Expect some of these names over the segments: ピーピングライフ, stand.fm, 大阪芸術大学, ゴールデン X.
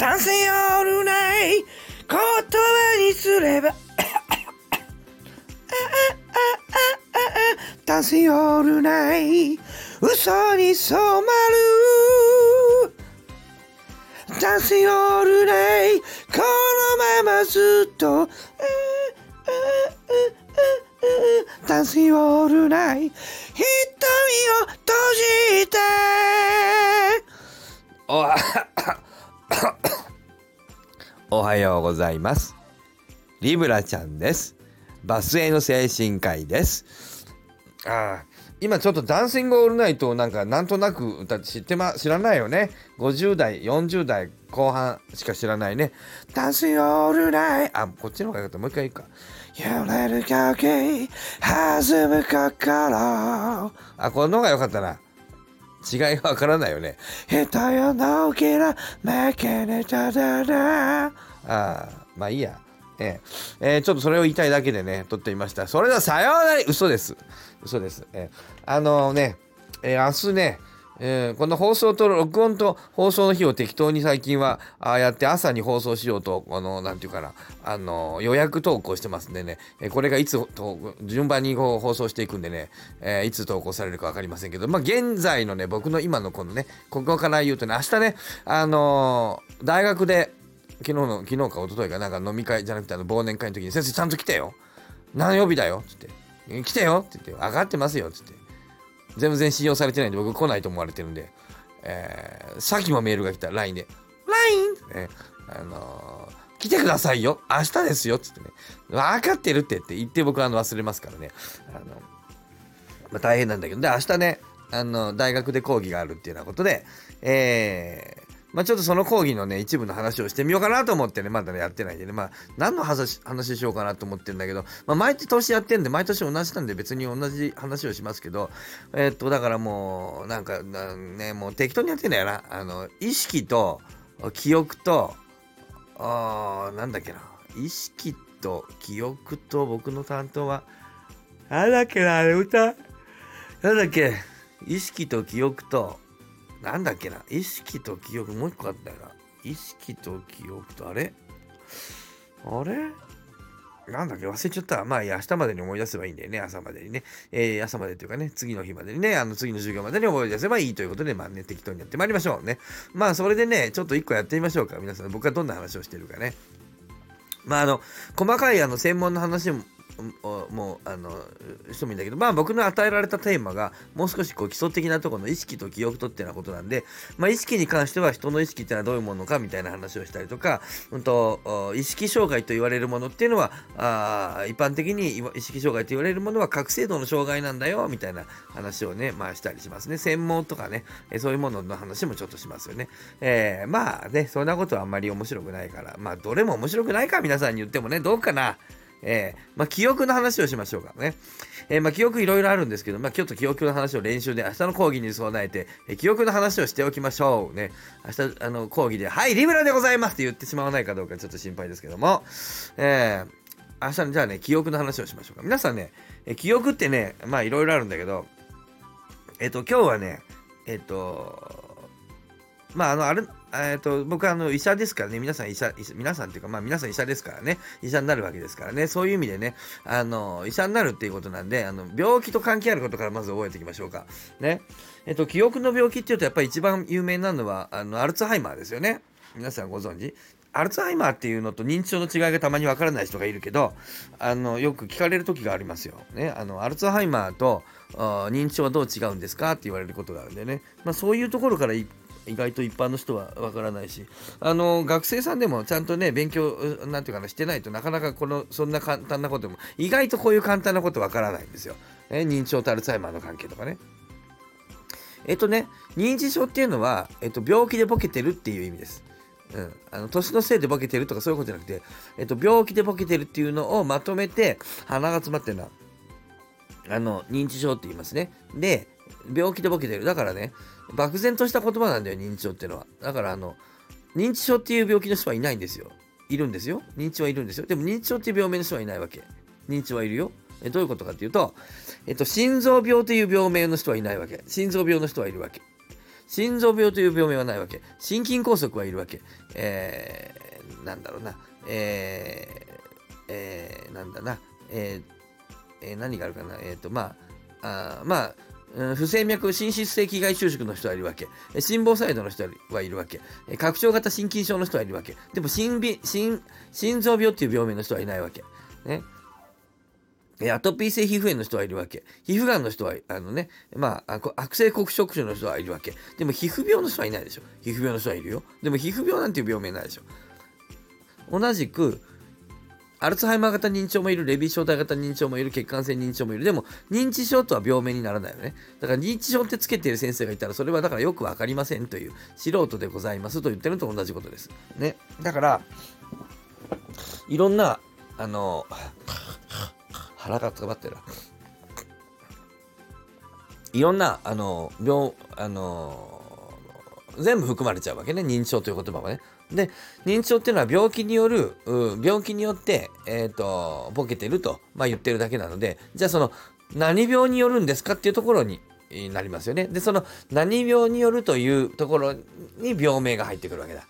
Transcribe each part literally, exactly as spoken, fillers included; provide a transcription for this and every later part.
男性よるない言葉にすれば男性よるない嘘に染まる男性よるないこのままずっと男性よるない瞳を閉じておはおはようございます。リブラちゃんです。バスへの精神科医です。あ今ちょっとダンシングオールナイトをなんかなんとなく歌って知ってま知らないよね。ごじゅう代よんじゅう代後半しか知らないね。ダンシングオールナイト、あこっちの方がよかった。もう一回いいか。揺れる時弾む心、あこの方がよかったな。違いがわからないよね。人よのきらめきにただな。ああ、まあいいや。えええー、ちょっとそれを言いたいだけでね、撮ってみました。それではさようなら、嘘です。嘘です。えー、あのー、ね、えー、明日ね、えー、この放送と録音と放送の日を適当に最近はああやって朝に放送しようとあのなんていうかなあの予約投稿してますんでね、えー、これがいつと順番にこう放送していくんでね、えー、いつ投稿されるか分かりませんけど、まあ現在のね僕の今のこのねここから言うとね明日ねあのー、大学で昨日の昨日か一昨日かなんか飲み会じゃなくてあの忘年会の時に先生ちゃんと来てよ何曜日だよって言って来てよって言って上がってますよって言って。全然信用されてないんで僕来ないと思われてるんで、えー、さっきもメールが来た ライン で ライン って、ねあのー、来てくださいよ明日ですよ っ, つってね分かってるってって言って僕はあの忘れますからねあの、まあ、大変なんだけどで明日ねあの大学で講義があるっていうようなことで、えーまあ、ちょっとその講義のね一部の話をしてみようかなと思ってねまだねやってないんでねまあ何の話、話しようかなと思ってるんだけど、まあ、毎年やってんで毎年同じなんで別に同じ話をしますけどえー、っとだからもうなんかなんねもう適当にやってんだよなあの意識と記憶とあなんだっけな意識と記憶と僕の担当はなんだっけなあれ歌なんだっけ意識と記憶となんだっけな意識と記憶もう一個あったよな意識と記憶とあれあれなんだっけ忘れちゃったまあいや明日までに思い出せばいいんだよね朝までにね、えー、朝までというかね次の日までにねあの次の授業までに思い出せばいいということでまあね適当にやってまいりましょうねまあそれでねちょっと一個やってみましょうか皆さん僕がどんな話をしてるかねまああの細かいあの専門の話ももうあのしてもいいんだけどまあ僕の与えられたテーマがもう少しこう基礎的なところの意識と記憶とっていうようなことなんでまあ意識に関しては人の意識ってのはどういうものかみたいな話をしたりとか、うん、と意識障害と言われるものっていうのはあ一般的に意識障害と言われるものは覚醒度の障害なんだよみたいな話をねまあしたりしますね専門とかねそういうものの話もちょっとしますよね、えー、まあねそんなことはあんまり面白くないからまあどれも面白くないか皆さんに言ってもねどうかなえー、まあ記憶の話をしましょうかね。えー、まあ記憶いろいろあるんですけど、まあちょっと記憶の話を練習で明日の講義に備えて、えー、記憶の話をしておきましょうね。明日あの講義ではいリブラでございますって言ってしまわないかどうかちょっと心配ですけども、えー、明日のじゃあね記憶の話をしましょうか。皆さんね、えー、記憶ってねまあいろいろあるんだけど、えっと今日はねえっとまああのあれえー、と僕はあの医者ですからね皆さん医者皆さんっていうかまあ皆さん医者ですからね医者になるわけですからねそういう意味でねあの医者になるっていうことなんであの病気と関係あることからまず覚えていきましょうかねえっと記憶の病気っていうとやっぱり一番有名なのはあのアルツハイマーですよね皆さんご存知アルツハイマーっていうのと認知症の違いがたまにわからない人がいるけどあのよく聞かれる時がありますよ、ね、あのアルツハイマーとー認知症はどう違うんですかって言われることがあるんでね、まあ、そういうところからい意外と一般の人はわからないしあの学生さんでもちゃんとね勉強なんていうかなしてないとなかなかこのそんな簡単なことも意外とこういう簡単なことわからないんですよ、ね、認知症とアルツハイマーの関係とかねえっとね認知症っていうのは、えっと、病気でボケてるっていう意味です、うん、あの年のせいでボケてるとかそういうことじゃなくて、えっと、病気でボケてるっていうのをまとめて鼻が詰まってるのはあの認知症って言いますねで病気でボケてるだからね漠然とした言葉なんだよ認知症っていうのはだからあの認知症っていう病気の人はいないんですよいるんですよ認知症はいるんですよでも認知症っていう病名の人はいないわけ認知症はいるよえどういうことかっていうと、えっと、心臓病という病名の人はいないわけ心臓病の人はいるわけ心臓病という病名はないわけ、心筋梗塞はいるわけ、えー、なんだろうな、えーえー、なんだな、えーえー、何があるかな、えっ、ー、とまああまあ不整脈心室性気外収縮の人はいるわけ、心房細動の人はいるわけ、拡張型心筋症の人はいるわけ。でも 心, 心, 心臓病っていう病名の人はいないわけ、ね、アトピー性皮膚炎の人はいるわけ、皮膚がんの人はあの、ねまあ、悪性黒色症の人はいるわけ。でも皮膚病の人はいないでしょ。皮膚病の人はいるよ。でも皮膚病なんていう病名ないでしょ。同じくアルツハイマー型認知症もいる、レビー小体型認知症もいる、血管性認知症もいる。でも認知症とは病名にならないよね。だから認知症ってつけている先生がいたら、それはだからよくわかりませんという、素人でございますと言ってるのと同じことですね。だからいろんなあの腹がつかばってる、いろんなあの病あの全部含まれちゃうわけね、認知症という言葉はね。で、認知症っていうのは病気による、うん、病気によって、えーと、ボケてると、まあ、言ってるだけなので、じゃあその何病によるんですかっていうところになりますよね。で、その何病によるというところに病名が入ってくるわけだ。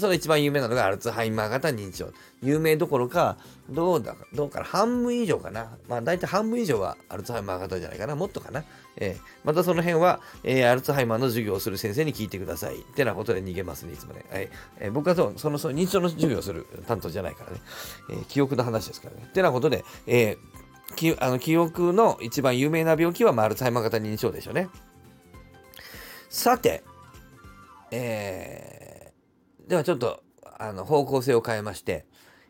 その一番有名なのがアルツハイマー型認知症。有名どころか、どうだ、どうかな、半分以上かな。まあ大体半分以上はアルツハイマー型じゃないかな、もっとかな。えー、またその辺は、えー、アルツハイマーの授業をする先生に聞いてください。ってなことで逃げますね、いつもね。はい、えー、僕はそう、その、その認知症の授業をする担当じゃないからね。えー、記憶の話ですからね。ってなことで、えー、きあの記憶の一番有名な病気は、まあ、アルツハイマー型認知症でしょうね。さて、えー、ではちょっとあの方向性を変えまして、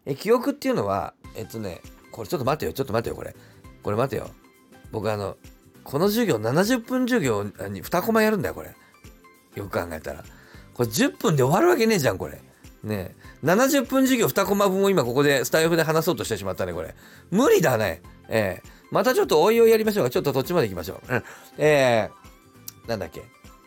え記憶っていうのはえっとねこれちょっと待てよちょっと待てよこれこれ待てよ僕あのこの授業ななじゅっぷん授業ににコマやるんだよ。これよく考えたらこれじゅっぷんで終わるわけねえじゃんこれねえ。ななじゅっぷん授業にコマ分を今ここでスタイフで話そうとしてしまったね。これ無理だねえー、またちょっとおいおいやりましょうか。ちょっと途中まで行きましょう、うん、えー、なんだっけ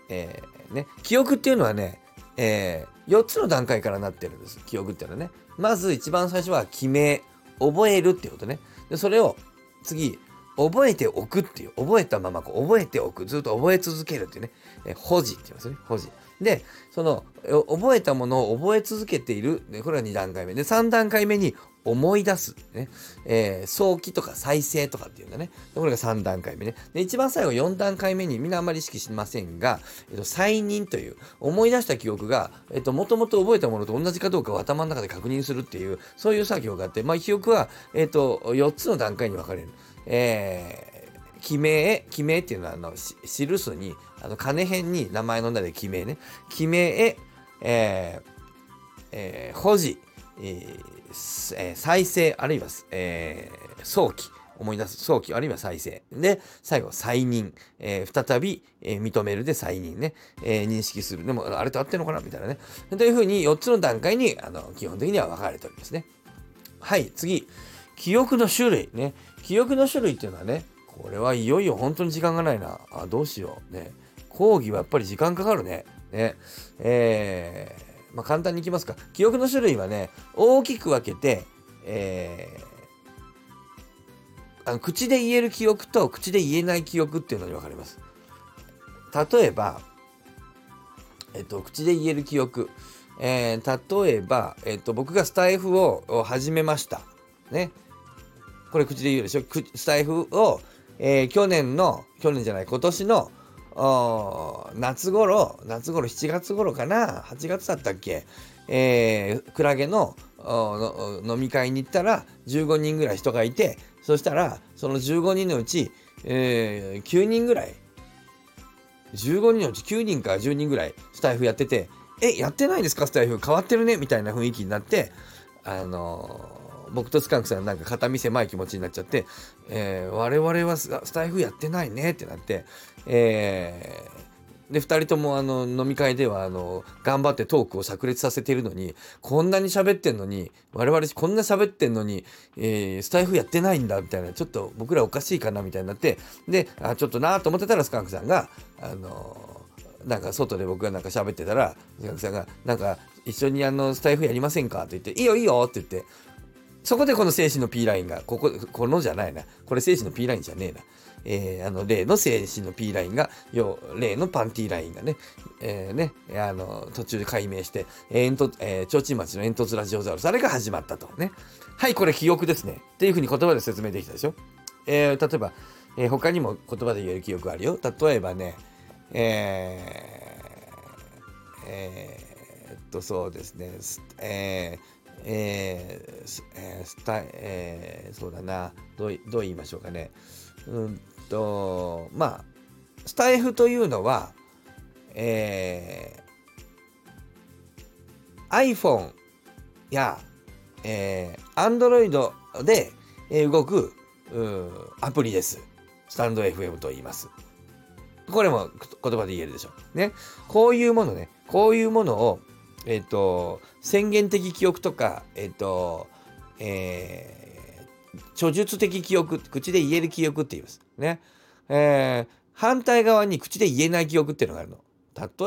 えー、ね記憶っていうのはねえー、よっつの段階からなってるんです。記憶っていうのはね。まず一番最初は記名、覚えるっていうことね。で、それを次、覚えておくっていう、覚えたままこう覚えておく、ずっと覚え続けるっていうね、えー、保持って言いますね、保持。で、その覚えたものを覚え続けている、これがに段階目。で、さん段階目に思い出す、ねえー、早期とか再生とかっていうんだね。これがさん段階目ね。で、一番最後よん段階目にみんなあまり意識しませんが、えっと、再認という思い出した記憶がもともと覚えたものと同じかどうかを頭の中で確認するっていうそういう作業があって、まあ、記憶は、えっと、よっつの段階に分かれる。えー記名、記名っていうのはあの記すにあの金編に名前の名で記名ね。記名、えーえー、保持、えーえー、再生あるいは、えー、早期思い出す早期あるいは再生で最後再認、えー、再び、えー、認めるで再認ね、えー、認識するでもあれと合ってるのかなみたいなねというふうによっつの段階にあの基本的には分かれておりますね。はい次記憶の種類ね。記憶の種類っていうのはねこれはいよいよ本当に時間がないな。あ、どうしよう。ね。講義はやっぱり時間かかるね。ね。えー、まあ簡単にいきますか。記憶の種類はね、大きく分けて、えー、あの口で言える記憶と口で言えない記憶っていうのに分かります。例えば、えっと、口で言える記憶。えー、例えば、えっと、僕がスタイフを始めました。ね。これ口で言うでしょ。スタイフをえー、去年の去年じゃない今年の夏頃夏頃しちがつ頃かなはちがつだったっけ、えー、クラゲの飲み会に行ったらじゅうごにんぐらい人がいてそしたらそのじゅうごにんのうち、えー、きゅうにんぐらいじゅうごにんのうちきゅうにんかじゅうにんぐらいスタイフやっててえやってないですかスタイフ変わってるねみたいな雰囲気になってあのー僕とスカンクさんなんか片見狭い気持ちになっちゃって、えー、我々はスタイフやってないねってなって、えー、でふたりともあの飲み会ではあの頑張ってトークを炸裂させているのにこんなに喋ってんのに我々こんな喋ってんのに、えー、スタイフやってないんだみたいなちょっと僕らおかしいかなみたいになってであちょっとなと思ってたらスカンクさんがあのー、なんか外で僕がなんか喋ってたらスカンクさんがなんか一緒にあのスタイフやりませんかと言っていいよいいよって言ってそこでこの精神の P ラインが、ここ、このじゃないな。これ精神の P ラインじゃねえな。えー、あの例の精神の P ラインが要例のパンティラインがね、えー、ねあの途中で解明して煙突、えー、ちょうちん町の煙突ラジオザウルスあれが始まったとね。はい、これ記憶ですねっていうふうに言葉で説明できたでしょ。えー、例えば、えー、他にも言葉で言える記憶あるよ。例えばねえー、えー、っとそうですねえーえーえースタえー、そうだなど う, どう言いましょうかねうんとまあスタイフというのは、えー、iPhone や、えー、Android で動くアプリです。スタンド エフエム と言います。これも言葉で言えるでしょう、ね、こういうものねこういうものをえっと、宣言的記憶とか、えっとえー、著述的記憶、口で言える記憶って言いますね、えー。反対側に口で言えない記憶っていうのがあるの。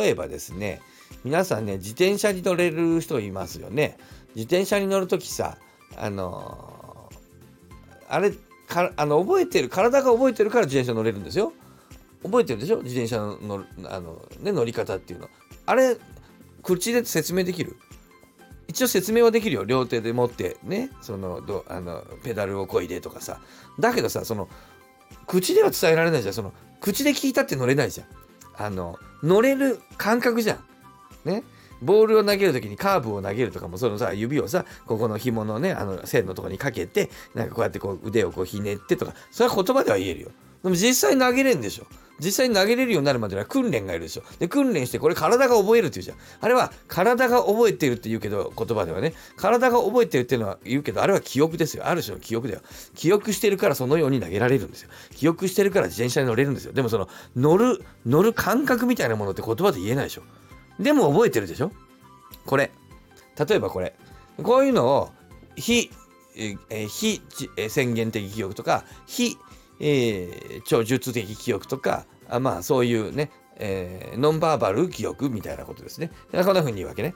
例えばですね、皆さんね、自転車に乗れる人いますよね。自転車に乗るときさ、あのー、あれかあの覚えてる、体が覚えてるから自転車乗れるんですよ。覚えてるでしょ、自転車の乗る、あの、ね、乗り方っていうの。あれ口で説明できる？一応説明はできるよ。両手で持ってね、そのどあのペダルを漕いでとかさ。だけどさ、その口では伝えられないじゃん。その口で聞いたって乗れないじゃん。あの乗れる感覚じゃん。ね、ボールを投げるときにカーブを投げるとかも、そのさ指をさここの紐のねあの線のところにかけて、なんかこうやってこう腕をこうひねってとか、それは言葉では言えるよ。でも実際投げれんでしょ。実際に投げれるようになるまでは訓練がいるでしょ。で、訓練してこれ体が覚えるっていうじゃん。あれは体が覚えてるって言うけど、言葉ではね。体が覚えてるっていうのは言うけど、あれは記憶ですよ。ある種の記憶だよ。記憶してるからそのように投げられるんですよ。記憶してるから自転車に乗れるんですよ。でもその乗る、乗る感覚みたいなものって言葉で言えないでしょ。でも覚えてるでしょ。これ。例えばこれ。こういうのを非、えー、非宣言的記憶とか、非えー、著述的記憶とか、あまあそういうね、えー、ノンバーバル記憶みたいなことですね。だからこんな風に言うわけね。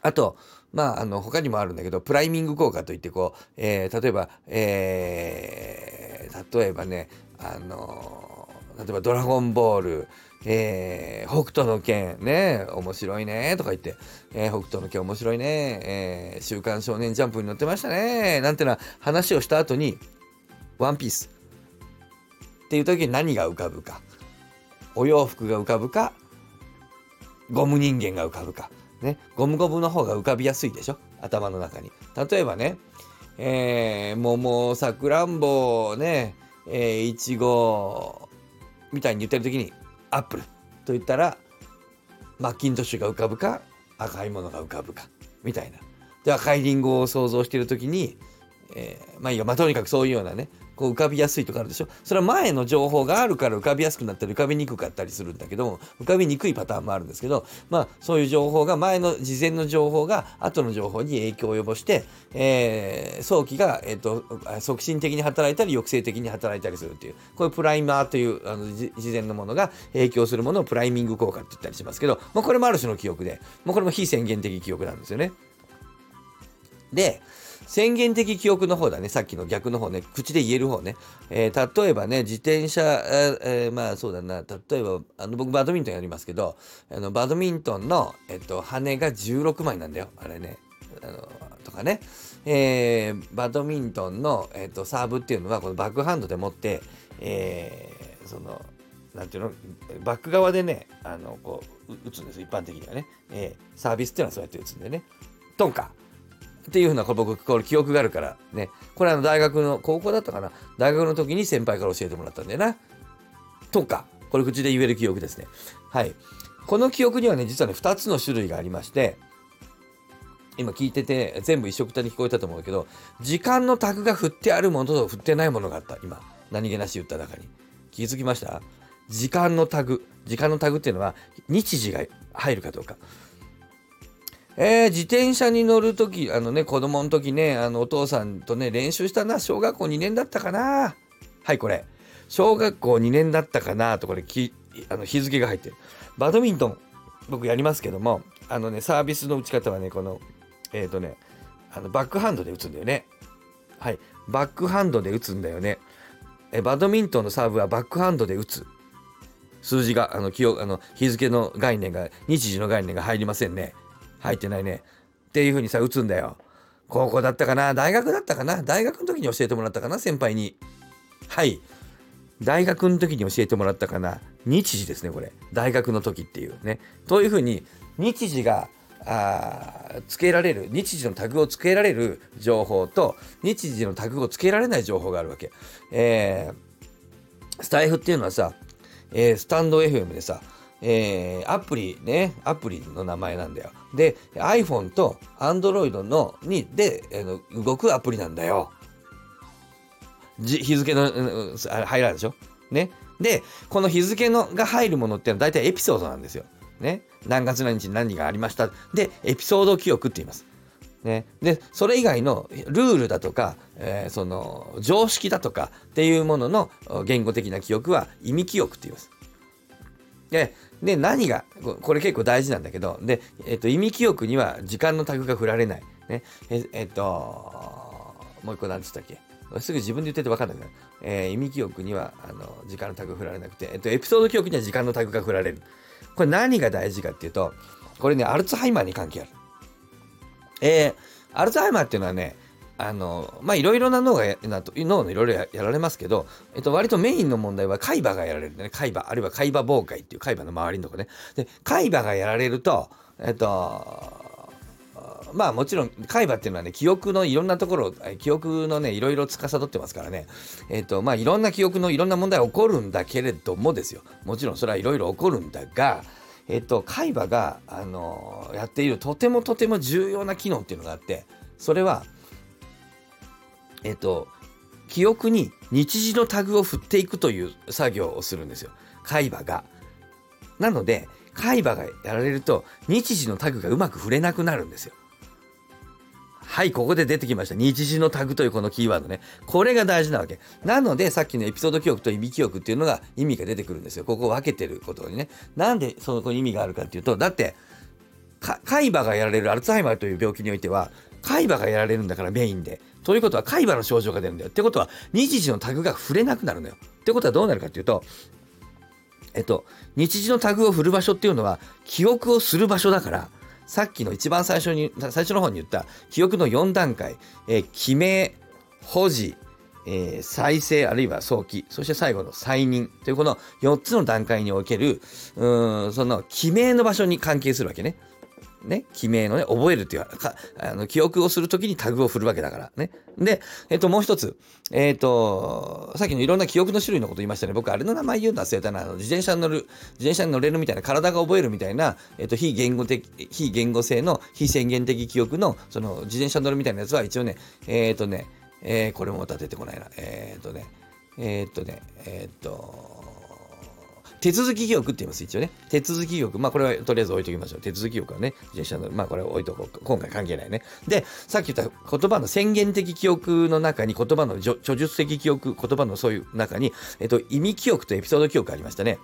あと、まあ、あの他にもあるんだけど、プライミング効果といってこう、えー、例えば、えー、例えばね、あの例えばドラゴンボール、えー、北斗の拳ね面白いねとか言って、えー、北斗の拳面白いね、えー、週刊少年ジャンプに載ってましたねなんてな話をした後にワンピースっていう時に何が浮かぶか、お洋服が浮かぶか、ゴム人間が浮かぶか、ね、ゴムゴムの方が浮かびやすいでしょ、頭の中に。例えばね、えー、桃、さくらんぼ、ね、えー、いちごみたいに言ってる時にアップルと言ったらマッキントッシュが浮かぶか、赤いものが浮かぶかみたいな。で、赤いリンゴを想像してる時に、えー、まあいいよ、まあとにかくそういうようなね、こう浮かびやすいとかあるでしょ。それは前の情報があるから浮かびやすくなったり浮かびにくかったりするんだけども、浮かびにくいパターンもあるんですけど、まあそういう情報が、前の事前の情報が後の情報に影響を及ぼして、えー、早期が、えー、と促進的に働いたり抑制的に働いたりするっていう、こういうプライマーというあの事前のものが影響するものをプライミング効果って言ったりしますけど、まあ、これもある種の記憶で、まあ、これも非宣言的記憶なんですよね。で、宣言的記憶の方だね。さっきの逆の方ね。口で言える方ね。えー、例えばね、自転車、えー、まあそうだな。例えば、あの僕バドミントンやりますけど、あのバドミントンの、えっと、羽がじゅうろくまいなんだよ。あれね。あのとかね、えー。バドミントンの、えっと、サーブっていうのは、このバックハンドで持って、えー、その、なんていうの、バック側でね、あのこう打つんです。一般的にはね、えー。サービスっていうのはそうやって打つんでね。トンカ。っていうふうな、僕これ記憶があるからね。これは大学の、高校だったかな、大学の時に先輩から教えてもらったんだよな。とか、これ口で言える記憶ですね。はい。この記憶にはね、実はね、ふたつの種類がありまして、今聞いてて全部一緒くたに聞こえたと思うけど、時間のタグが振ってあるものと振ってないものがあった。今、何気なし言った中に。気づきました？時間のタグ。時間のタグっていうのは、日時が入るかどうか。えー、自転車に乗るとき、あのね、子供のときね、あのお父さんとね、練習したな、小学校にねんだったかな。はい、これ。小学校にねんだったかなと、これ、きあの日付が入ってる。バドミントン、僕やりますけども、あのね、サービスの打ち方はね、この、えっとね、あのバックハンドで打つんだよね。はい、バックハンドで打つんだよね。えバドミントンのサーブはバックハンドで打つ。数字があの記憶あの日付の概念が日時の概念が入りませんね。入ってないねっていう風にさ打つんだよ。高校だったかな、大学だったかな、大学の時に教えてもらったかな、先輩に。はい、大学の時に教えてもらったかな。日時ですね、これ大学の時っていうね。という風に日時があつけられる、日時のタグをつけられる情報と日時のタグをつけられない情報があるわけ。えー、スタイフっていうのはさ、えー、スタンド エフエム でさ、えー、アプリね、アプリの名前なんだよ。で iPhone と Android のにで、えー、動くアプリなんだよ。じ日付の、うん、入らないでしょね。でこの日付のが入るものってのは大体エピソードなんですよね。何月何日に何がありましたでエピソード記憶って言います、ね、でそれ以外のルールだとか、えー、その常識だとかっていうものの言語的な記憶は意味記憶って言います。で、で何がこれ結構大事なんだけど、で、えー、と意味記憶には時間のタグが振られない、ね、ええー、ともう一個何つったっけ、すぐ自分で言ってて分かんないから、えー、意味記憶にはあの時間のタグ振られなくて、えっと、エピソード記憶には時間のタグが振られる。これ何が大事かっていうと、これねアルツハイマーに関係ある。えー、アルツハイマーっていうのはね、あのまあいろいろな脳がなと脳のいろいろ や, やられますけど、えっと割とメインの問題は海馬がやられるんだね。海馬あるいは海馬妨害っていう海馬の周りのとこね。で海馬がやられるとえっとまあもちろん海馬っていうのはね記憶のいろんなところ記憶のねいろいろ司ってますからね、えっとまあいろんな記憶のいろんな問題起こるんだけれどもですよ、もちろんそれはいろいろ起こるんだが、えっと海馬があのやっているとてもとても重要な機能っていうのがあって、それはえっと記憶に日時のタグを振っていくという作業をするんですよ、海馬が。なので海馬がやられると日時のタグがうまく振れなくなるんですよ。はい、ここで出てきました日時のタグというこのキーワードね。これが大事なわけなので、さっきのエピソード記憶と意味記憶っていうのが意味が出てくるんですよ。ここを分けてることにね。なんでその意味があるかっていうと、だって海馬がやられるアルツハイマーという病気においては海馬がやられるんだからメインで。ということは海馬の症状が出るんだよ。ってことは日時のタグが触れなくなるのよ。ってことはどうなるかっていうと、えっと日時のタグを振る場所っていうのは記憶をする場所だから、さっきの一番最初に最初の方に言った記憶のよん段階、えー、記名、保持、えー、再生あるいは想起、そして最後の再認というこのよっつの段階におけるうーんその記名の場所に関係するわけね。ね、記名のね覚えるというかあの記憶をするときにタグを振るわけだからね。で、えっともう一つ、えっとさっきのいろんな記憶の種類のこと言いましたね。僕あれの名前言うの忘れたな。あの自転車に乗る自転車に乗れるみたいな体が覚えるみたいな、えっと非言語的非言語性の非宣言的記憶のその自転車に乗るみたいなやつは一応ねえっとね、えー、これもまた出てこないな。えっとねえっとねえっと手続き記憶って言います一応ね。手続き記憶、まあこれはとりあえず置いときましょう。手続き記憶はね自転車のまあこれは置いとこう、今回関係ないね。でさっき言った言葉の宣言的記憶の中に言葉の著述的記憶、言葉のそういう中にえっと意味記憶とエピソード記憶ありましたね。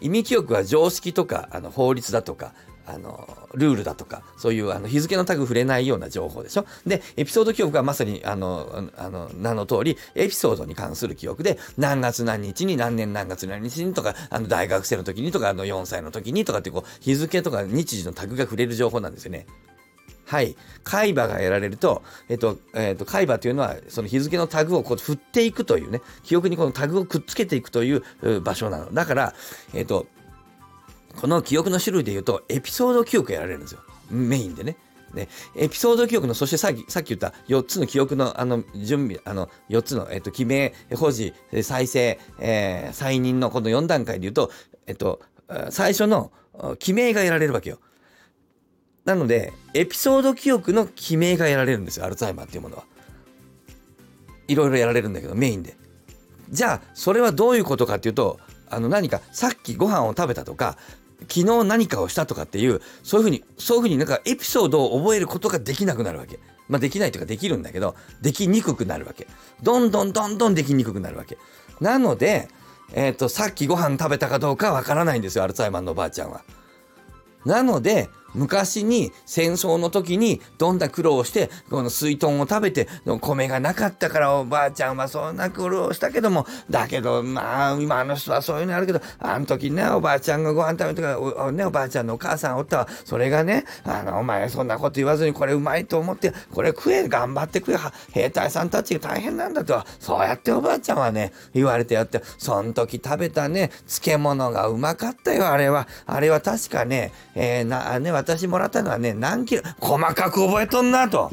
意味記憶は常識とかあの法律だとかあのルールだとかそういうあの日付のタグ触れないような情報でしょ。でエピソード記憶はまさにあのあの名の通りエピソードに関する記憶で、何月何日に何年何月何日にとかあの大学生の時にとかあのよんさいの時にとかってこう日付とか日時のタグが触れる情報なんですよね。はい、海馬がやられると、えっと、えっと、海馬というのは、その日付のタグをこう振っていくというね、記憶にこのタグをくっつけていくという場所なの。だから、えっと、この記憶の種類で言うと、エピソード記憶がやられるんですよ。メインでね。ね、エピソード記憶の、そしてさっき、さっき言ったよっつの記憶の、あの、準備、あの、よっつの、えっと、記名、保持、再生、えー、再認のこのよん段階で言うと、えっと、最初の記名がやられるわけよ。なのでエピソード記憶の記名がやられるんですよ、アルツハイマーっていうものは。いろいろやられるんだけどメインで。じゃあそれはどういうことかっていうと、あの何かさっきご飯を食べたとか昨日何かをしたとかっていうそういうふうにそういうふうになんかエピソードを覚えることができなくなるわけ。まあできないというかできるんだけどできにくくなるわけ。どんどんどんどんできにくくなるわけ。なのでえっとさっきご飯食べたかどうかわからないんですよ、アルツハイマーのおばあちゃんは。なので昔に戦争の時にどんな苦労をしてこの水豚を食べて米がなかったからおばあちゃんはそんな苦労をしたけども、だけどまあ今の人はそういうのあるけど、あの時ねおばあちゃんがご飯食べてから お,、ね、おばあちゃんのお母さんおったわ、それがねあのお前そんなこと言わずにこれうまいと思ってこれ食え頑張って食え、兵隊さんたちが大変なんだと、そうやっておばあちゃんはね言われてやって、その時食べたね漬物がうまかったよ。あれはあれは確かね、えー、なね私もらったのはね何キロ、細かく覚えとんなと、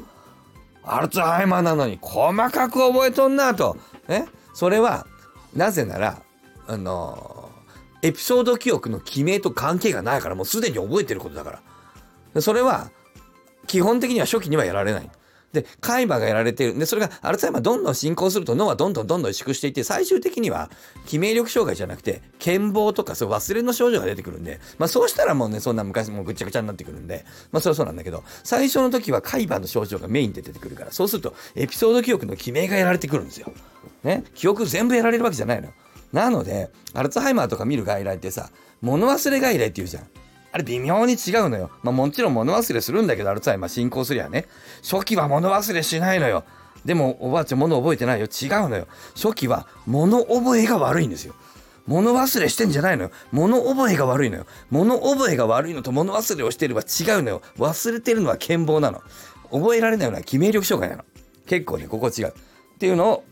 アルツハイマーなのに細かく覚えとんなと、えそれはなぜならあのエピソード記憶の記名と関係がないから、もうすでに覚えてることだから、それは基本的には初期にはやられない。で海馬がやられてるんで、それがアルツハイマーどんどん進行すると脳はどんどんどんどん萎縮していって、最終的には記憶力障害じゃなくて健忘とかそう忘れの症状が出てくるんで、まあそうしたらもうねそんな昔もうぐちゃぐちゃになってくるんで、まあそれはそうなんだけど、最初の時は海馬の症状がメインで出てくるから、そうするとエピソード記憶の記名がやられてくるんですよ、ね、記憶全部やられるわけじゃないの。なのでアルツハイマーとか見る外来ってさ、物忘れ外来っていうじゃん。あれ微妙に違うのよ。まあもちろん物忘れするんだけど、アルツハイマー進行すりゃね。初期は物忘れしないのよ。でもおばあちゃん物覚えてないよ。違うのよ。初期は物覚えが悪いんですよ。物忘れしてんじゃないのよ。物覚えが悪いのよ。物覚えが悪いのと物忘れをしていれば違うのよ。忘れてるのは健忘なの。覚えられないのは記憶力障害なの。結構ね、ここ違う。っていうのを、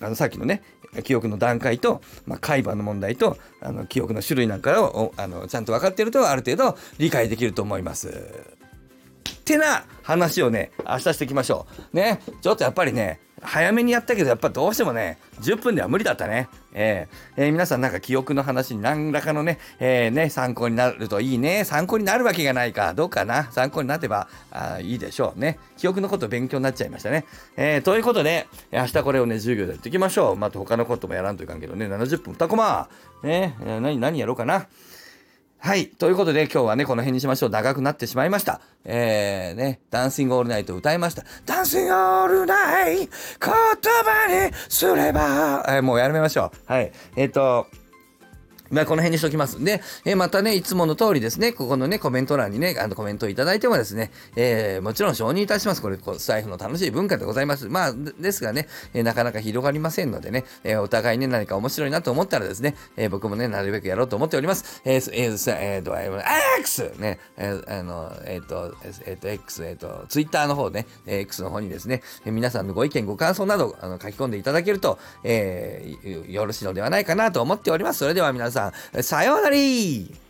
あのさっきのね、記憶の段階と、まあ、海馬の問題とあの記憶の種類なんかをあのちゃんと分かっているとある程度理解できると思いますってな話をね明日していきましょうね。ちょっとやっぱりね早めにやったけどやっぱどうしてもねじゅっぷんでは無理だったね、えーえー、皆さんなんか記憶の話に何らかの ね,、えー、ね参考になるといいね。参考になるわけがないかどうかな、参考になってばあいいでしょうね。記憶のこと勉強になっちゃいましたね、えー、ということで明日これをねじゅうびょうでやっていきましょう。また他のこともやらんといかんけどね、ななじゅっぷんにコマ、ねえー、何, 何やろうかな。はい、ということで今日はねこの辺にしましょう。長くなってしまいました、えー、ねダンシングオールナイト歌いました。ダンシングオールナイト言葉にすれば、えー、もうやめましょう。はいえっ、ー、とまあ、この辺にしときますんで、えー、またね、いつもの通りですね、ここのね、コメント欄にね、あのコメントいただいてもですね、えー、もちろん承認いたします。これ、スタイフの楽しい文化でございます。まあ、ですがね、えー、なかなか広がりませんのでね、えー、お互いね、何か面白いなと思ったらですね、えー、僕もね、なるべくやろうと思っております。えー、えー、えー、えー、X! ね、えー、あの、えっ、ー、と、えっ、ー、と、X、えっ、ー、と、Twitter の方ね、X の方にですね、えー、皆さんのご意見、ご感想などあの書き込んでいただけると、えー、よろしいのではないかなと思っております。それでは皆さん、さようなら。